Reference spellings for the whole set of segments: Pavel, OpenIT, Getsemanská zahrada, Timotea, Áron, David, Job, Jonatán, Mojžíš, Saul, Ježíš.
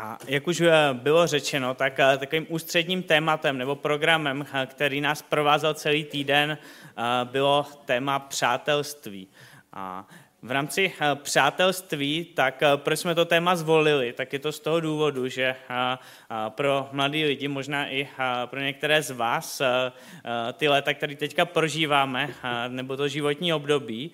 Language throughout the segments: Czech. A jak už bylo řečeno, tak takovým ústředním tématem nebo programem, který nás provázel celý týden, bylo téma přátelství. A v rámci přátelství, tak proč jsme to téma zvolili, tak je to z toho důvodu, že pro mladý lidi, možná i pro některé z vás, ty léta, které teďka prožíváme, nebo to životní období,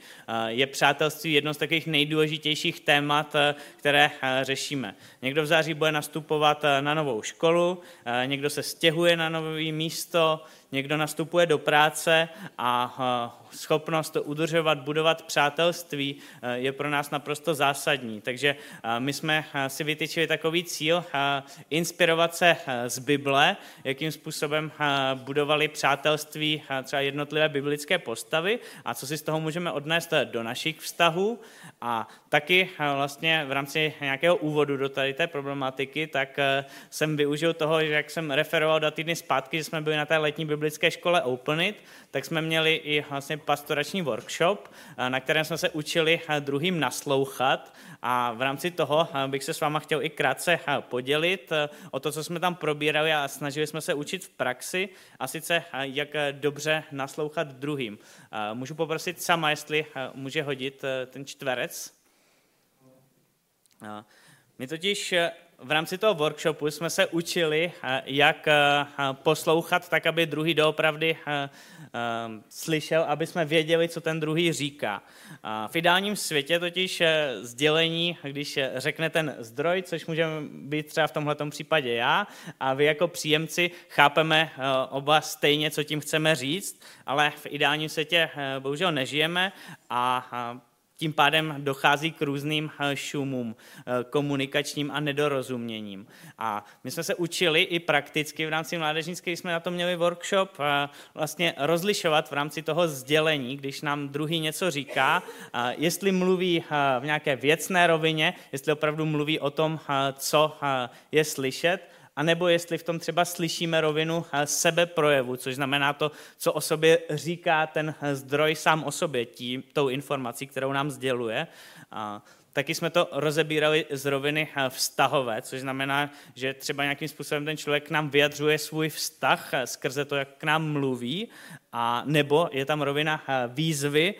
je přátelství jedno z takových nejdůležitějších témat, které řešíme. Někdo v září bude nastupovat na novou školu, někdo se stěhuje na nové místo, někdo nastupuje do práce a schopnost to udržovat, budovat přátelství je pro nás naprosto zásadní. Takže my jsme si vytyčili takový cíl inspirovat se z Bible, jakým způsobem budovali přátelství třeba jednotlivé biblické postavy a co si z toho můžeme odnést do našich vztahů. A taky vlastně v rámci nějakého úvodu do tady té problematiky, tak jsem využil toho, jak jsem referoval 2 týdny zpátky, že jsme byli na té letní biblické škole OpenIT, tak jsme měli i vlastně pastorační workshop, na kterém jsme se učili druhým naslouchat a v rámci toho bych se s váma chtěl i krátce podělit o to, co jsme tam probírali a snažili jsme se učit v praxi a sice jak dobře naslouchat druhým. Můžu poprosit sama, jestli může hodit ten čtverec? My totiž v rámci toho workshopu jsme se učili, jak poslouchat tak, aby druhý doopravdy slyšel, aby jsme věděli, co ten druhý říká. V ideálním světě totiž sdělení, když řekne ten zdroj, což může být třeba v tomhletom případě já, a vy jako příjemci chápeme oba stejně, co tím chceme říct, ale v ideálním světě bohužel nežijeme a tím pádem dochází k různým šumům, komunikačním a nedorozuměním. A my jsme se učili i prakticky v rámci mládežnické, když jsme na to měli workshop, vlastně rozlišovat v rámci toho sdělení, když nám druhý něco říká, jestli mluví v nějaké věcné rovině, jestli opravdu mluví o tom, co je slyšet, anebo jestli v tom třeba slyšíme rovinu sebeprojevu, což znamená to, co o sobě říká ten zdroj sám o sobě, tou informací, kterou nám sděluje. Taky jsme to rozebírali z roviny vztahové, což znamená, že třeba nějakým způsobem ten člověk k nám vyjadřuje svůj vztah skrze to, jak k nám mluví, a nebo je tam rovina výzvy,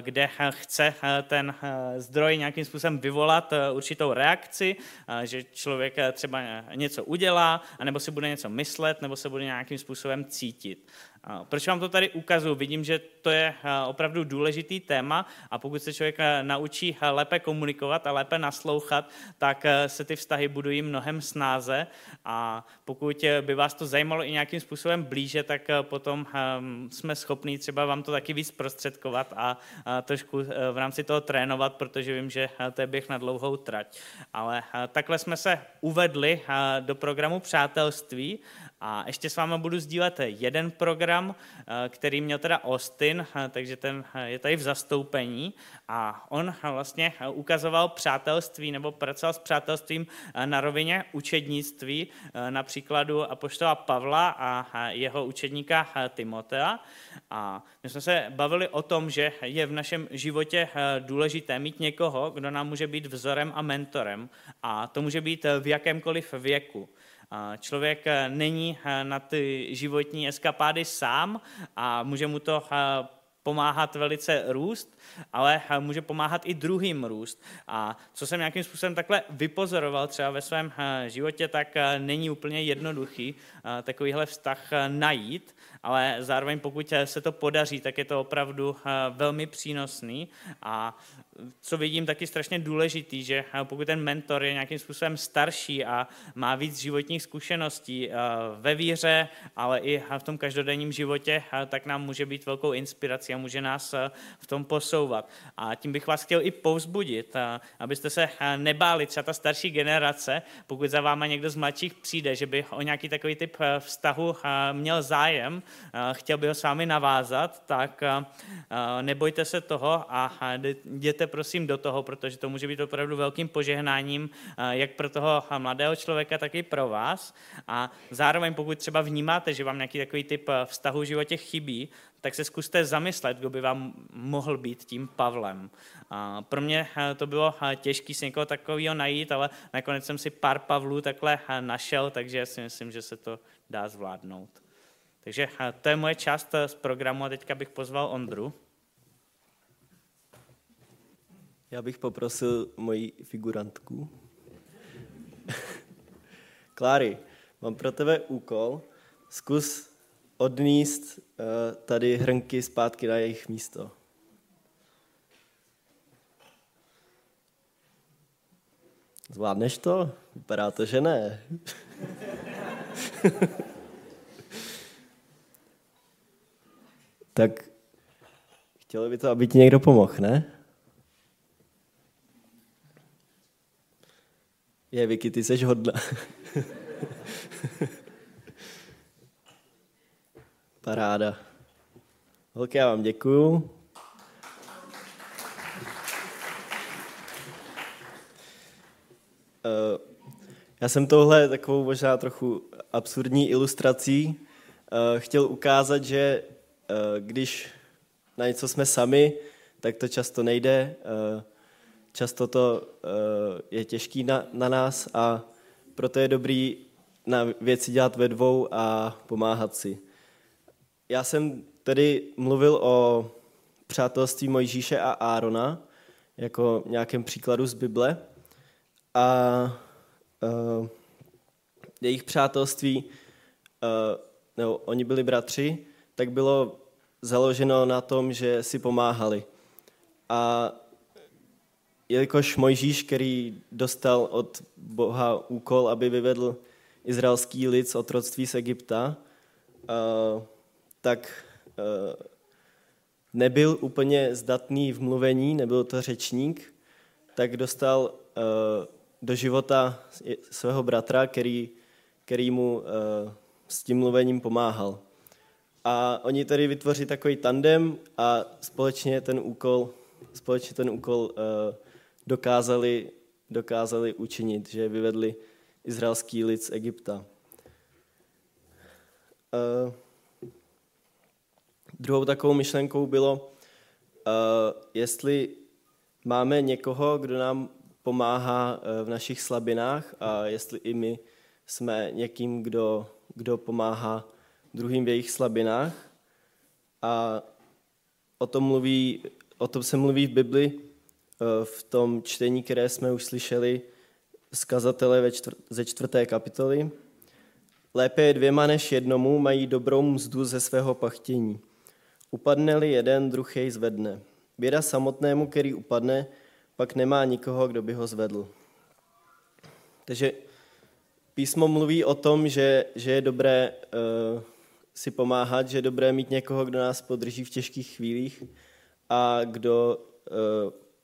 kde chce ten zdroj nějakým způsobem vyvolat určitou reakci, že člověk třeba něco udělá, anebo si bude něco myslet, nebo se bude nějakým způsobem cítit. Proč vám to tady ukazuju? Vidím, že to je opravdu důležitý téma a pokud se člověk naučí lépe komunikovat a lépe naslouchat, tak se ty vztahy budují mnohem snáze a pokud by vás to zajímalo i nějakým způsobem blíže, tak potom jsme schopní třeba vám to taky víc prostředkovat a trošku v rámci toho trénovat, protože vím, že to je běh na dlouhou trať. Ale takhle jsme se uvedli do programu přátelství a ještě s vámi budu sdílet jeden program, který měl teda Austin, takže ten je tady v zastoupení a on vlastně ukazoval přátelství nebo pracoval s přátelstvím na rovině učednictví na příkladu apoštola Pavla a jeho učedníka Timotea. A my jsme se bavili o tom, že je v našem životě důležité mít někoho, kdo nám může být vzorem a mentorem a to může být v jakémkoliv věku. Člověk není na ty životní eskapády sám a může mu to pomáhat velice růst, ale může pomáhat i druhým růst. A co jsem nějakým způsobem takhle vypozoroval třeba ve svém životě, tak není úplně jednoduchý takovýhle vztah najít, ale zároveň pokud se to podaří, tak je to opravdu velmi přínosný. A co vidím taky strašně důležitý, že pokud ten mentor je nějakým způsobem starší a má víc životních zkušeností ve víře, ale i v tom každodenním životě, tak nám může být velkou inspirací a může nás v tom posouvat. A tím bych vás chtěl i povzbudit, abyste se nebáli, třeba ta starší generace, pokud za váma někdo z mladších přijde, že by o nějaký takový typ vztahu měl zájem, chtěl by ho s vámi navázat, tak nebojte se toho a jděte prosím do toho, protože to může být opravdu velkým požehnáním jak pro toho mladého člověka, tak i pro vás. A zároveň pokud třeba vnímáte, že vám nějaký takový typ vztahu v životě chybí, tak se zkuste zamyslet, kdo by vám mohl být tím Pavlem. Pro mě to bylo těžké si někoho takového najít, ale nakonec jsem si pár Pavlů takhle našel, takže si myslím, že se to dá zvládnout. Takže to je moje část z programu a teďka bych pozval Ondru. Já bych poprosil moji figurantku. Kláry, mám pro tebe úkol. Zkus odníst tady hrnky zpátky na jejich místo. Zvládneš to? Vypadá to, že ne. Tak chtělo by to, aby ti někdo pomohl, ne? Je, Vicky, ty seš hodná. Paráda. Holky, já vám děkuju. Já jsem touhle takovou možná trochu absurdní ilustrací chtěl ukázat, že když na něco jsme sami, tak to často nejde. Často to je těžký na nás a proto je dobrý na věci dělat ve dvou a pomáhat si. Já jsem tedy mluvil o přátelství Mojžíše a Árona jako nějakém příkladu z Bible a jejich přátelství, nebo oni byli bratři, tak bylo založeno na tom, že si pomáhali. A jelikož Mojžíš, který dostal od Boha úkol, aby vyvedl izraelský lid z otroctví z Egypta, tak nebyl úplně zdatný v mluvení, nebyl to řečník, tak dostal do života svého bratra, který mu s tím mluvením pomáhal. A oni tady vytvoří takový tandem a společně ten úkol dokázali učinit, že vyvedli izraelský lid z Egypta. Druhou takovou myšlenkou bylo, jestli máme někoho, kdo nám pomáhá v našich slabinách a jestli i my jsme někým, kdo pomáhá druhým v jejich slabinách. A o tom se mluví v Bibli, v tom čtení, které jsme už slyšeli z kazatele ze 4. kapitoly. Lépe je dvěma než jednomu, mají dobrou mzdu ze svého pachtění. Upadne-li jeden, druh jej zvedne. Běda samotnému, který upadne, pak nemá nikoho, kdo by ho zvedl. Takže písmo mluví o tom, že je dobré si pomáhat, že je dobré mít někoho, kdo nás podrží v těžkých chvílích a kdo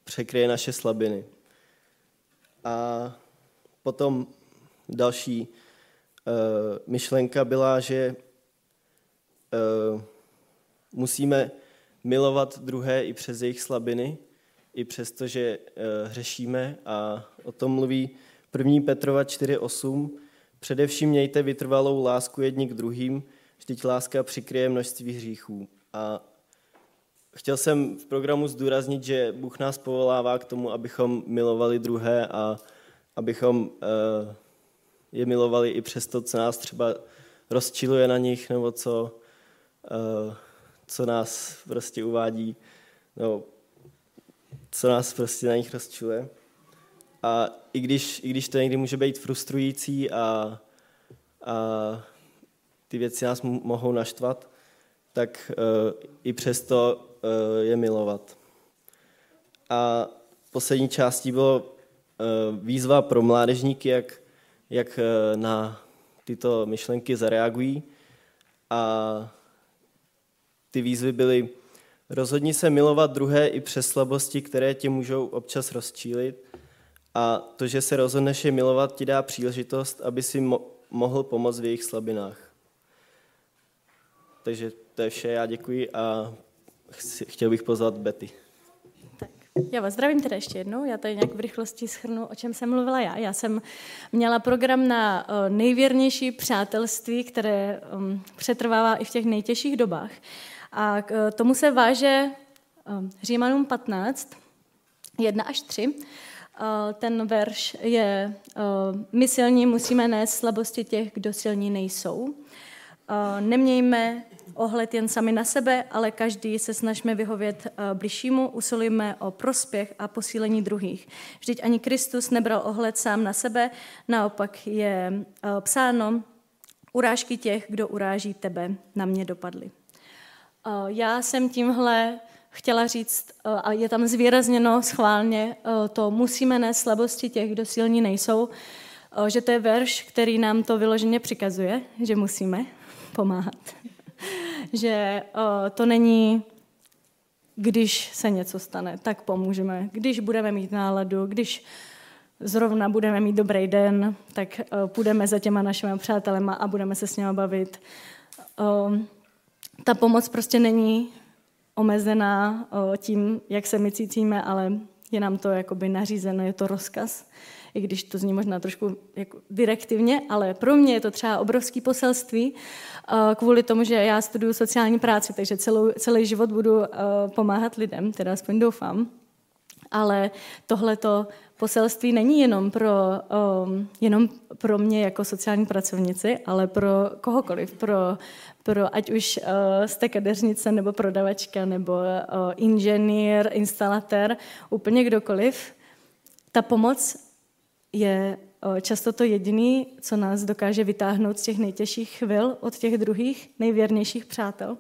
překryje naše slabiny. A potom další myšlenka byla, že musíme milovat druhé i přes jejich slabiny, i přesto, že hřešíme. A o tom mluví 1. Petrova 4.8. Především mějte vytrvalou lásku jedni k druhým, vždyť láska přikryje množství hříchů. A chtěl jsem v programu zdůraznit, že Bůh nás povolává k tomu, abychom milovali druhé a abychom je milovali i přesto, co nás třeba rozčiluje na nich, nebo co nás prostě uvádí, nebo co nás prostě na nich rozčiluje. A i když to někdy může být frustrující a ty věci nás mohou naštvat, tak i přesto je milovat. A poslední částí bylo výzva pro mládežníky, jak na tyto myšlenky zareagují. A ty výzvy byly: rozhodni se milovat druhé i přes slabosti, které tě můžou občas rozčílit. A to, že se rozhodneš je milovat, ti dá příležitost, aby si mohl pomoct v jejich slabinách. Takže to je vše, já děkuji a chtěl bych pozvat Betty. Tak. Já vás zdravím teda ještě jednou, já tady nějak v rychlosti shrnu, o čem jsem mluvila já. Já jsem měla program na nejvěrnější přátelství, které přetrvává i v těch nejtěžších dobách. A k tomu se váže Římanům 15, 1 až 3. Ten verš je, my silní musíme nést slabosti těch, kdo silní nejsou. Nemějme ohled jen sami na sebe, ale každý se snažíme vyhovět bližšímu, usilujeme o prospěch a posílení druhých. Vždyť ani Kristus nebral ohled sám na sebe, naopak je psáno, urážky těch, kdo uráží tebe, na mě dopadly. Já jsem tímhle chtěla říct, a je tam zvýrazněno schválně, to musíme nést slabosti těch, kdo silní nejsou, že to je verš, který nám to vyloženě přikazuje, že musíme pomáhat. Že to není, když se něco stane, tak pomůžeme. Když budeme mít náladu, když zrovna budeme mít dobrý den, tak půjdeme za těma našimi přátelema a budeme se s nimi bavit. Ta pomoc prostě není omezená tím, jak se my cítíme, ale je nám to jakoby nařízeno, je to rozkaz. I když to zní možná trošku jako direktivně, ale pro mě je to třeba obrovský poselství, kvůli tomu, že já studuju sociální práci, takže celý život budu pomáhat lidem, teda aspoň doufám. Ale tohleto poselství není jenom pro mě jako sociální pracovnici, ale pro kohokoliv, pro ať už jste kadeřnice, nebo prodavačka, nebo inženýr, instalatér, úplně kdokoliv. Ta pomoc je často to jediné, co nás dokáže vytáhnout z těch nejtěžších chvil od těch druhých, nejvěrnějších přátel.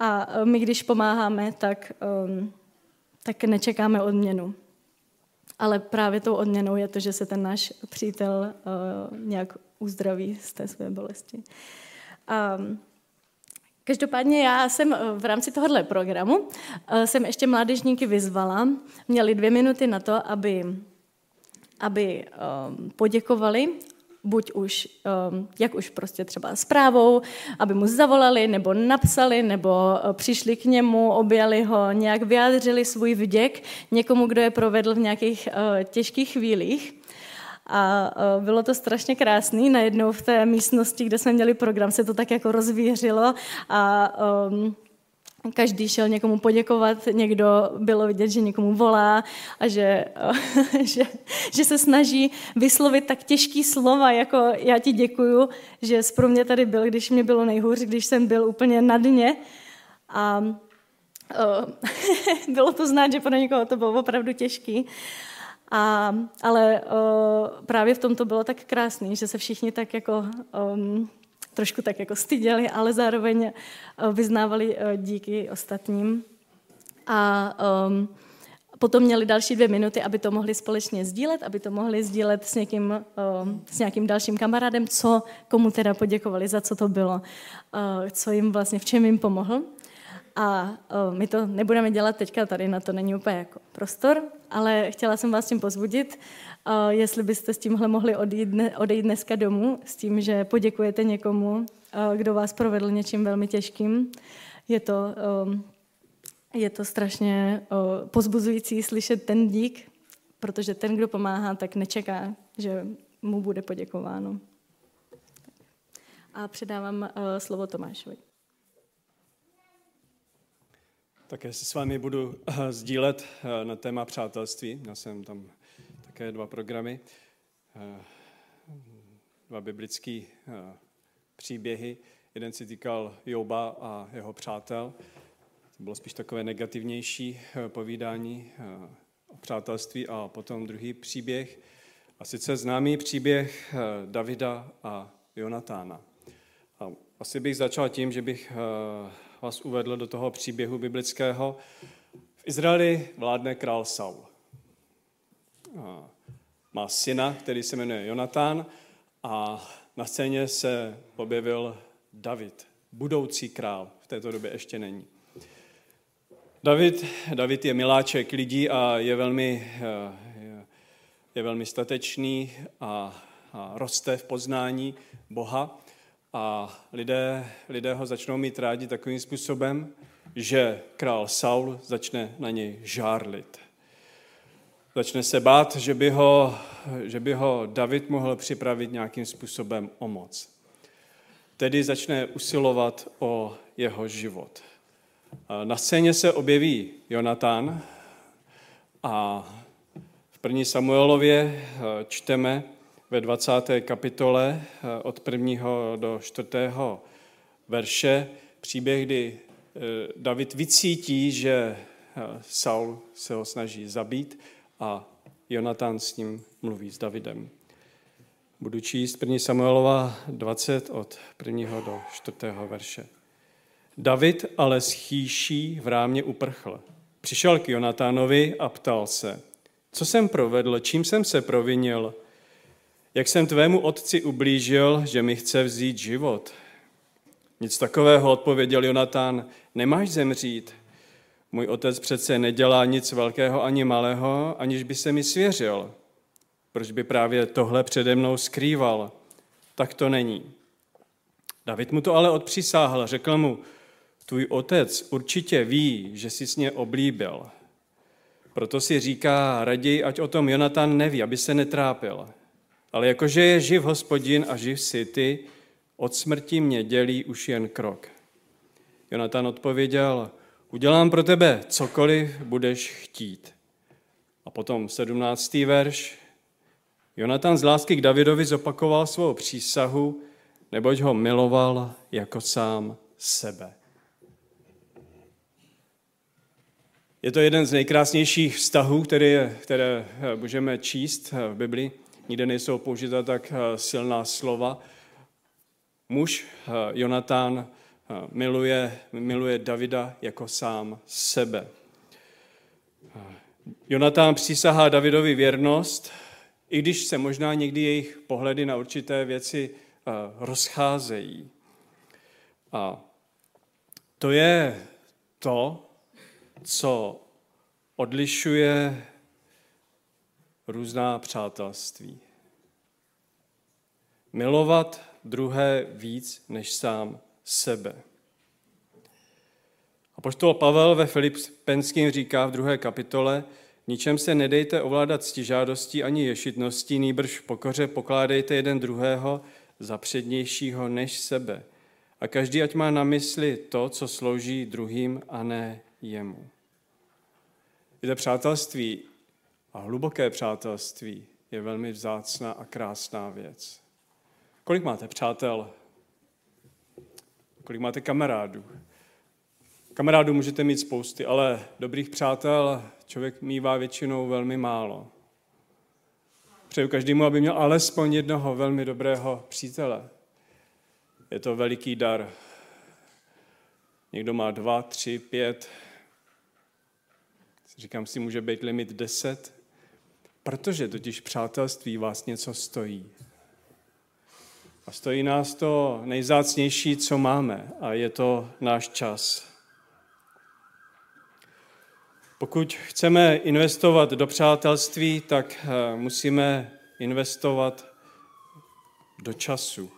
A my, když pomáháme, tak nečekáme odměnu. Ale právě tou odměnou je to, že se ten náš přítel nějak uzdraví z té své bolesti. Každopádně já jsem v rámci tohohle programu jsem ještě mládežníky vyzvala. Měli 2 minuty na to, aby poděkovali, buď už, jak už prostě třeba zprávou, aby mu zavolali, nebo napsali, nebo přišli k němu, objali ho, nějak vyjádřili svůj vděk někomu, kdo je provedl v nějakých těžkých chvílích. A bylo to strašně krásné. Najednou v té místnosti, kde jsme měli program, se to tak jako rozvířilo a každý šel někomu poděkovat, někdo bylo vidět, že někomu volá a že se snaží vyslovit tak těžký slova, jako já ti děkuju, že jsi pro mě tady byl, když mě bylo nejhůř, když jsem byl úplně na dně. A bylo to znát, že pro někoho to bylo opravdu těžký. Ale právě v tom to bylo tak krásný, že se všichni tak jako trošku tak jako styděli, ale zároveň vyznávali díky ostatním. A potom měli další 2 minuty, aby to mohli společně sdílet, s někým, s nějakým dalším kamarádem, co komu teda poděkovali, za co to bylo, co jim vlastně, v čem jim pomohl. A my to nebudeme dělat teďka, tady na to není úplně jako prostor, ale chtěla jsem vás tím pozbudit, jestli byste s tímhle mohli odejít dneska domů, s tím, že poděkujete někomu, kdo vás provedl něčím velmi těžkým. Je to strašně pozbuzující slyšet ten dík, protože ten, kdo pomáhá, tak nečeká, že mu bude poděkováno. A předávám slovo Tomášovi. Také se s vámi budu sdílet na téma přátelství. Já jsem tam také 2 programy, 2 biblické příběhy. Jeden se týkal Joba a jeho přátel. To bylo spíš takové negativnější povídání o přátelství. A potom druhý příběh, a sice známý příběh Davida a Jonatána. A asi bych začal tím, že bych vás uvedl do toho příběhu biblického. V Izraeli vládne král Saul. Má syna, který se jmenuje Jonatán, a na scéně se objevil David, budoucí král. V této době ještě není. David je miláček lidí a je velmi statečný a roste v poznání Boha. A lidé ho začnou mít rádi takovým způsobem, že král Saul začne na něj žárlit. Začne se bát, že by ho David mohl připravit nějakým způsobem o moc. Tedy začne usilovat o jeho život. Na scéně se objeví Jonatán a v 1. Samuelově čteme ve 20. kapitole od 1. do 4. verše příběh, kdy David vycítí, že Saul se ho snaží zabít a Jonatán s ním mluví s Davidem. Budu číst 1. Samuelova 20 od 1. do 4. verše. David ale z chýší v rámě uprchl. Přišel k Jonatánovi a ptal se, co jsem provedl, čím jsem se provinil, jak jsem tvému otci ublížil, že mi chce vzít život. Nic takového, odpověděl Jonatán, nemáš zemřít. Můj otec přece nedělá nic velkého ani malého, aniž by se mi svěřil. Proč by právě tohle přede mnou skrýval? Tak to není. David mu to ale odpřisáhl, řekl mu, tvůj otec určitě ví, že jsi mě oblíbil. Proto si říká, raději, ať o tom Jonatán neví, aby se netrápil. Ale jakože je živ Hospodin a živ jsi ty, od smrti mě dělí už jen krok. Jonatán odpověděl, udělám pro tebe, cokoliv budeš chtít. A potom 17. verš. Jonatán z lásky k Davidovi zopakoval svou přísahu, neboť ho miloval jako sám sebe. Je to jeden z nejkrásnějších vztahů, které můžeme číst v Biblii. Nikde nejsou použita tak silná slova. Muž Jonatán miluje Davida jako sám sebe. Jonatán přísahá Davidovi věrnost, i když se možná někdy jejich pohledy na určité věci rozcházejí. A to je to, co odlišuje různá přátelství. Milovat druhé víc než sám sebe. Apoštol Pavel ve Filipenským říká v 2. kapitole, ničem se nedejte ovládat ctižádostí ani ješitností, nýbrž v pokoře pokládejte jeden druhého za přednějšího než sebe. A každý ať má na mysli to, co slouží druhým a ne jemu. Víte, přátelství a hluboké přátelství je velmi vzácná a krásná věc. Kolik máte přátel? Kolik máte kamarádů? Kamarádů můžete mít spousty, ale dobrých přátel člověk mívá většinou velmi málo. Přeju každému, aby měl alespoň jednoho velmi dobrého přítele. Je to veliký dar. Někdo má 2, 3, 5. Říkám si, může být limit 10. Protože totiž přátelství vás něco stojí. A stojí nás to nejvzácnější, co máme, a je to náš čas. Pokud chceme investovat do přátelství, tak musíme investovat do času.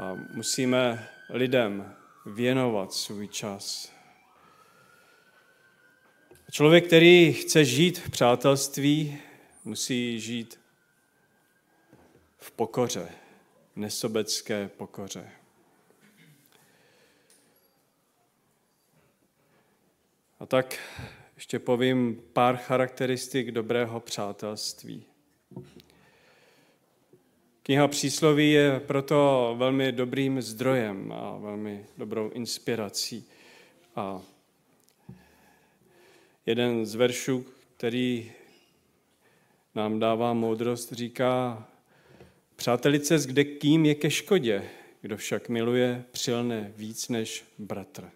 A musíme lidem věnovat svůj čas. Člověk, který chce žít v přátelství, musí žít v pokoře. Nesobecké pokoře. A tak ještě povím pár charakteristik dobrého přátelství. Kniha Přísloví je proto velmi dobrým zdrojem a velmi dobrou inspirací. A jeden z veršů, který nám dává moudrost, říká, přátelit se s kdekým je ke škodě, kdo však miluje, přilne víc než bratr.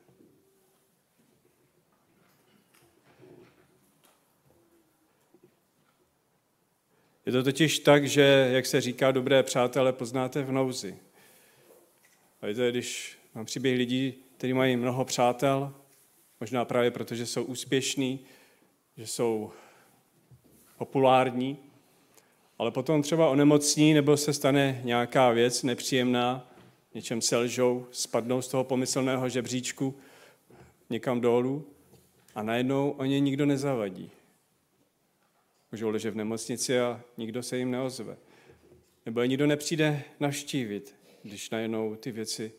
Je to totiž tak, že, jak se říká, dobré přátelé poznáte v nouzi. A je to, když mám příběh lidí, kteří mají mnoho přátel, možná právě proto, že jsou úspěšní, že jsou populární, ale potom třeba onemocní nebo se stane nějaká věc nepříjemná, něčem selžou, spadnou z toho pomyslného žebříčku, někam dolů a najednou o ně nikdo nezavadí. Můžou ležet v nemocnici a nikdo se jim neozve. Nebo je nikdo nepřijde navštívit, když najednou ty věci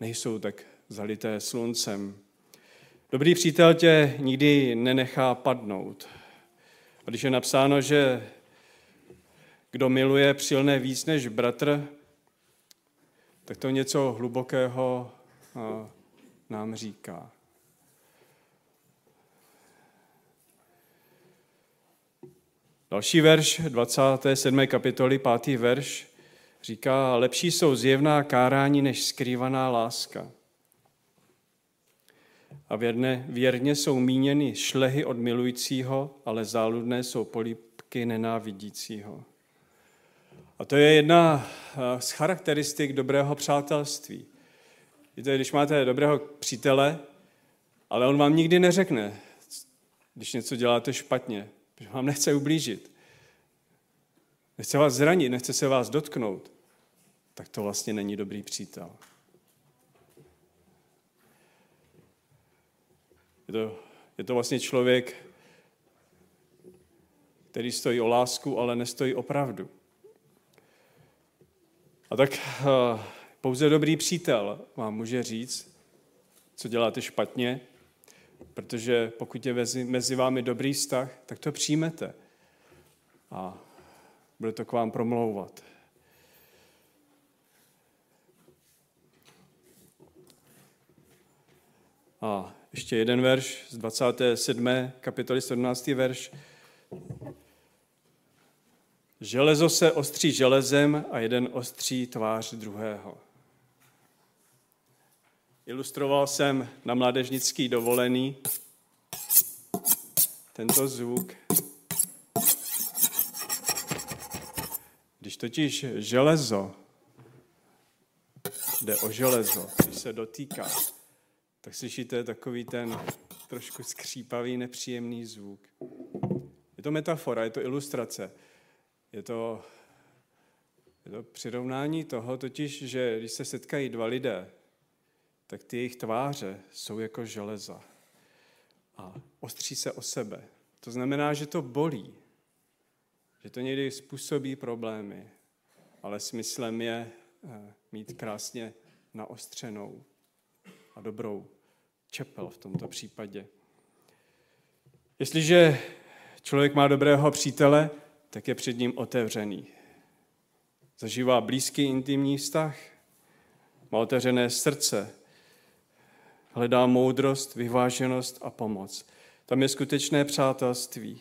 nejsou tak zalité sluncem. Dobrý přítel tě nikdy nenechá padnout. A když je napsáno, že kdo miluje, přilne víc než bratr, tak to něco hlubokého nám říká. Další verš, 27. kapitoly, 5. verš, říká, lepší jsou zjevná kárání než skrývaná láska. A věrně jsou míněny šlehy od milujícího, ale záludné jsou polípky nenávidícího. A to je jedna z charakteristik dobrého přátelství. Je to, když máte dobrého přítele, ale on vám nikdy neřekne, když něco děláte špatně, protože vám nechce ublížit. Nechce vás zranit, nechce se vás dotknout. Tak to vlastně není dobrý přítel. Je to vlastně člověk, který stojí o lásku, ale nestojí o pravdu. A tak pouze dobrý přítel vám může říct, co děláte špatně, protože pokud je mezi vámi dobrý vztah, tak to přijmete a bude to k vám promlouvat. A ještě jeden verš z 27. kapitoly 17. verš. Železo se ostří železem a jeden ostří tvář druhého. Ilustroval jsem na mládežnický dovolený tento zvuk. Když totiž železo jde o železo, když se dotýká, tak slyšíte takový ten trošku skřípavý, nepříjemný zvuk. Je to metafora, je to ilustrace. Je to přirovnání toho, totiž, že když se setkají dva lidé, tak ty jejich tváře jsou jako železa a ostří se o sebe. To znamená, že to bolí, že to někdy způsobí problémy, ale smyslem je mít krásně naostřenou a dobrou čepel v tomto případě. Jestliže člověk má dobrého přítele, tak je před ním otevřený. Zažívá blízký intimní vztah, má otevřené srdce, hledá moudrost, vyváženost a pomoc. Tam je skutečné přátelství.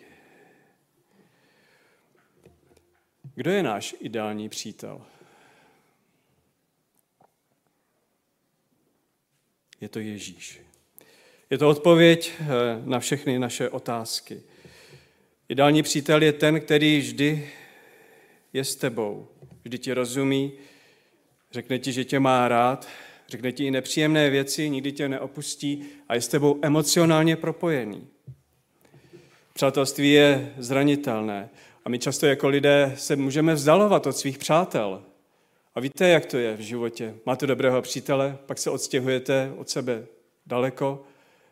Kdo je náš ideální přítel? Je to Ježíš. Je to odpověď na všechny naše otázky. Ideální přítel je ten, který vždy je s tebou, vždy ti rozumí, řekne ti, že tě má rád, řekne ti i nepříjemné věci, nikdy tě neopustí a je s tebou emocionálně propojený. Přátelství je zranitelné a my často jako lidé se můžeme vzdalovat od svých přátel. A víte, jak to je v životě. Máte dobrého přítele, pak se odstěhujete od sebe daleko,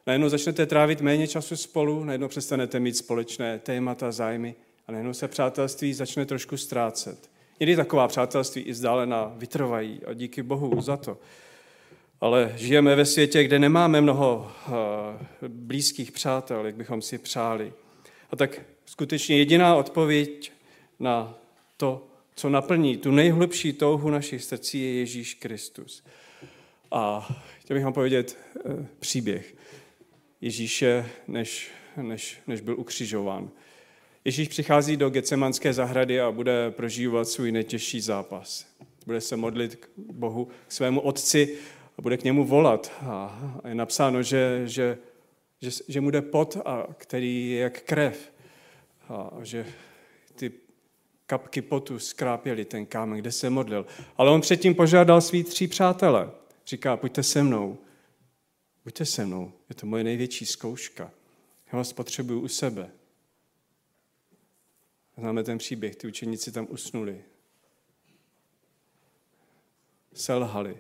najednou začnete trávit méně času spolu, najednou přestanete mít společné témata, zájmy a najednou se přátelství začne trošku ztrácet. Někdy taková přátelství i vzdálená vytrvají a díky Bohu za to. Ale žijeme ve světě, kde nemáme mnoho blízkých přátel, jak bychom si přáli. A tak skutečně jediná odpověď na to, co naplní tu nejhlubší touhu našich srdcí, je Ježíš Kristus. A chtěl bych vám povědět příběh Ježíše, než byl ukřižován. Ježíš přichází do Getsemanské zahrady a bude prožívat svůj nejtěžší zápas. Bude se modlit k Bohu, k svému otci a bude k němu volat. A je napsáno, že mu jde pot, který je jak krev. A že ty kapky potu skrápěly ten kámen, kde se modlil. Ale on předtím požádal svý 3 přátele. Říká, pojďte se mnou. Buďte se mnou, je to moje největší zkouška. Já vás potřebuju u sebe. Známe ten příběh, ty učeníci tam usnuli. Selhali.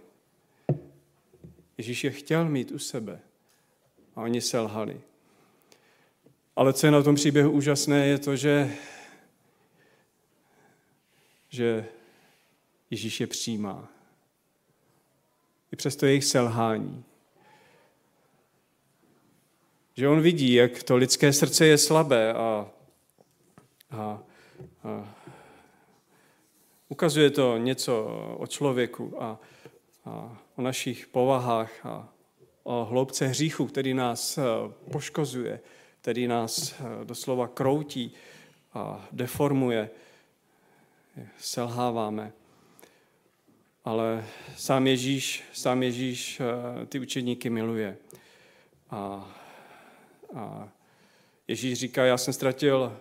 Ježíš je chtěl mít u sebe, a oni selhali. Ale co je na tom příběhu úžasné, je to, že Ježíš je přijímá. I přesto jejich selhání. Že on vidí, jak to lidské srdce je slabé a ukazuje to něco o člověku a o našich povahách a o hloubce hříchu, který nás poškozuje, který nás doslova kroutí a deformuje. Selháváme. Ale sám Ježíš ty učedníky miluje. A Ježíš říká, já jsem ztratil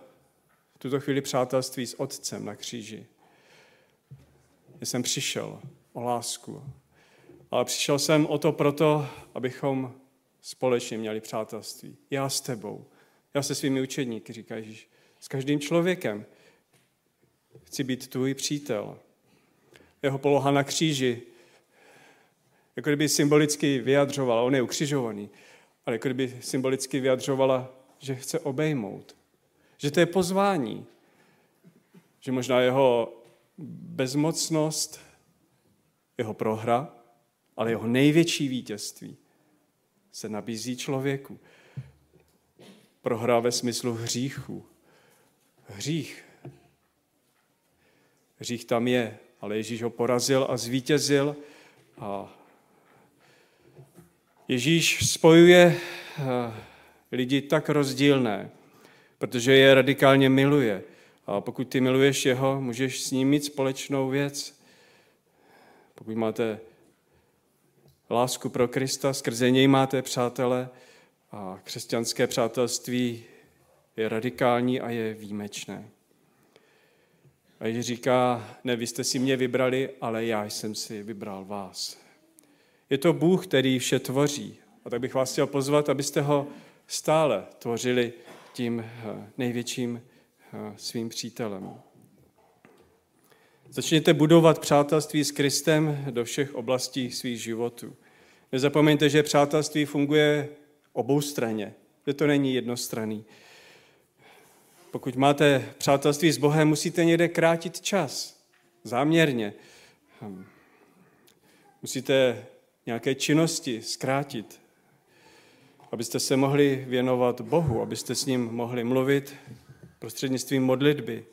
v tuto chvíli přátelství s Otcem na kříži. Já jsem přišel o lásku. Ale přišel jsem o to proto, abychom společně měli přátelství. Já s tebou, já se svými učedníky, říká Ježíš, s každým člověkem. Chci být tvůj přítel. Jeho poloha na kříži, jako kdyby symbolicky vyjadřovala, on je ukřižovaný, ale jako kdyby symbolicky vyjadřovala, že chce obejmout. Že to je pozvání. Že možná jeho bezmocnost, jeho prohra, ale jeho největší vítězství se nabízí člověku. Prohra ve smyslu hříchu. Hřích tam je, ale Ježíš ho porazil a zvítězil. A Ježíš spojuje lidi tak rozdílné, protože je radikálně miluje. A pokud ty miluješ jeho, můžeš s ním mít společnou věc. Pokud máte lásku pro Krista, skrze něj máte přátele a křesťanské přátelství je radikální a je výjimečné. A Ježíš říká, ne, vy jste si mě vybrali, ale já jsem si vybral vás. Je to Bůh, který vše tvoří. A tak bych vás chtěl pozvat, abyste ho stále tvořili tím největším svým přítelem. Začněte budovat přátelství s Kristem do všech oblastí svých životů. Nezapomeňte, že přátelství funguje oboustranně, že to není jednostranný. Pokud máte přátelství s Bohem, musíte někde krátit čas, záměrně. Musíte nějaké činnosti zkrátit, abyste se mohli věnovat Bohu, abyste s ním mohli mluvit prostřednictvím modlitby,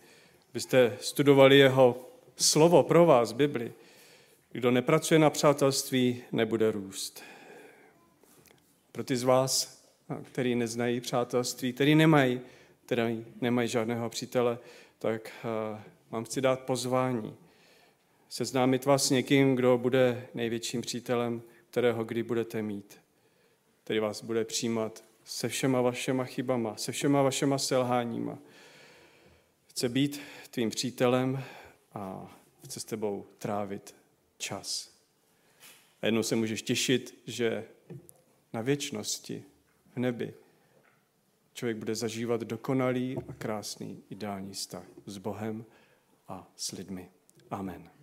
abyste studovali jeho slovo pro vás, Bibli. Kdo nepracuje na přátelství, nebude růst. Pro ty z vás, kteří neznají přátelství, kteří nemají žádného přítele, tak vám chci dát pozvání. Seznámit vás s někým, kdo bude největším přítelem, kterého kdy budete mít. Který vás bude přijímat se všema vašema chybama, se všema vašema selháníma. Chce být tvým přítelem a chce s tebou trávit čas. A jednou se můžeš těšit, že na věčnosti v nebi člověk bude zažívat dokonalý a krásný ideální vztah s Bohem a s lidmi. Amen.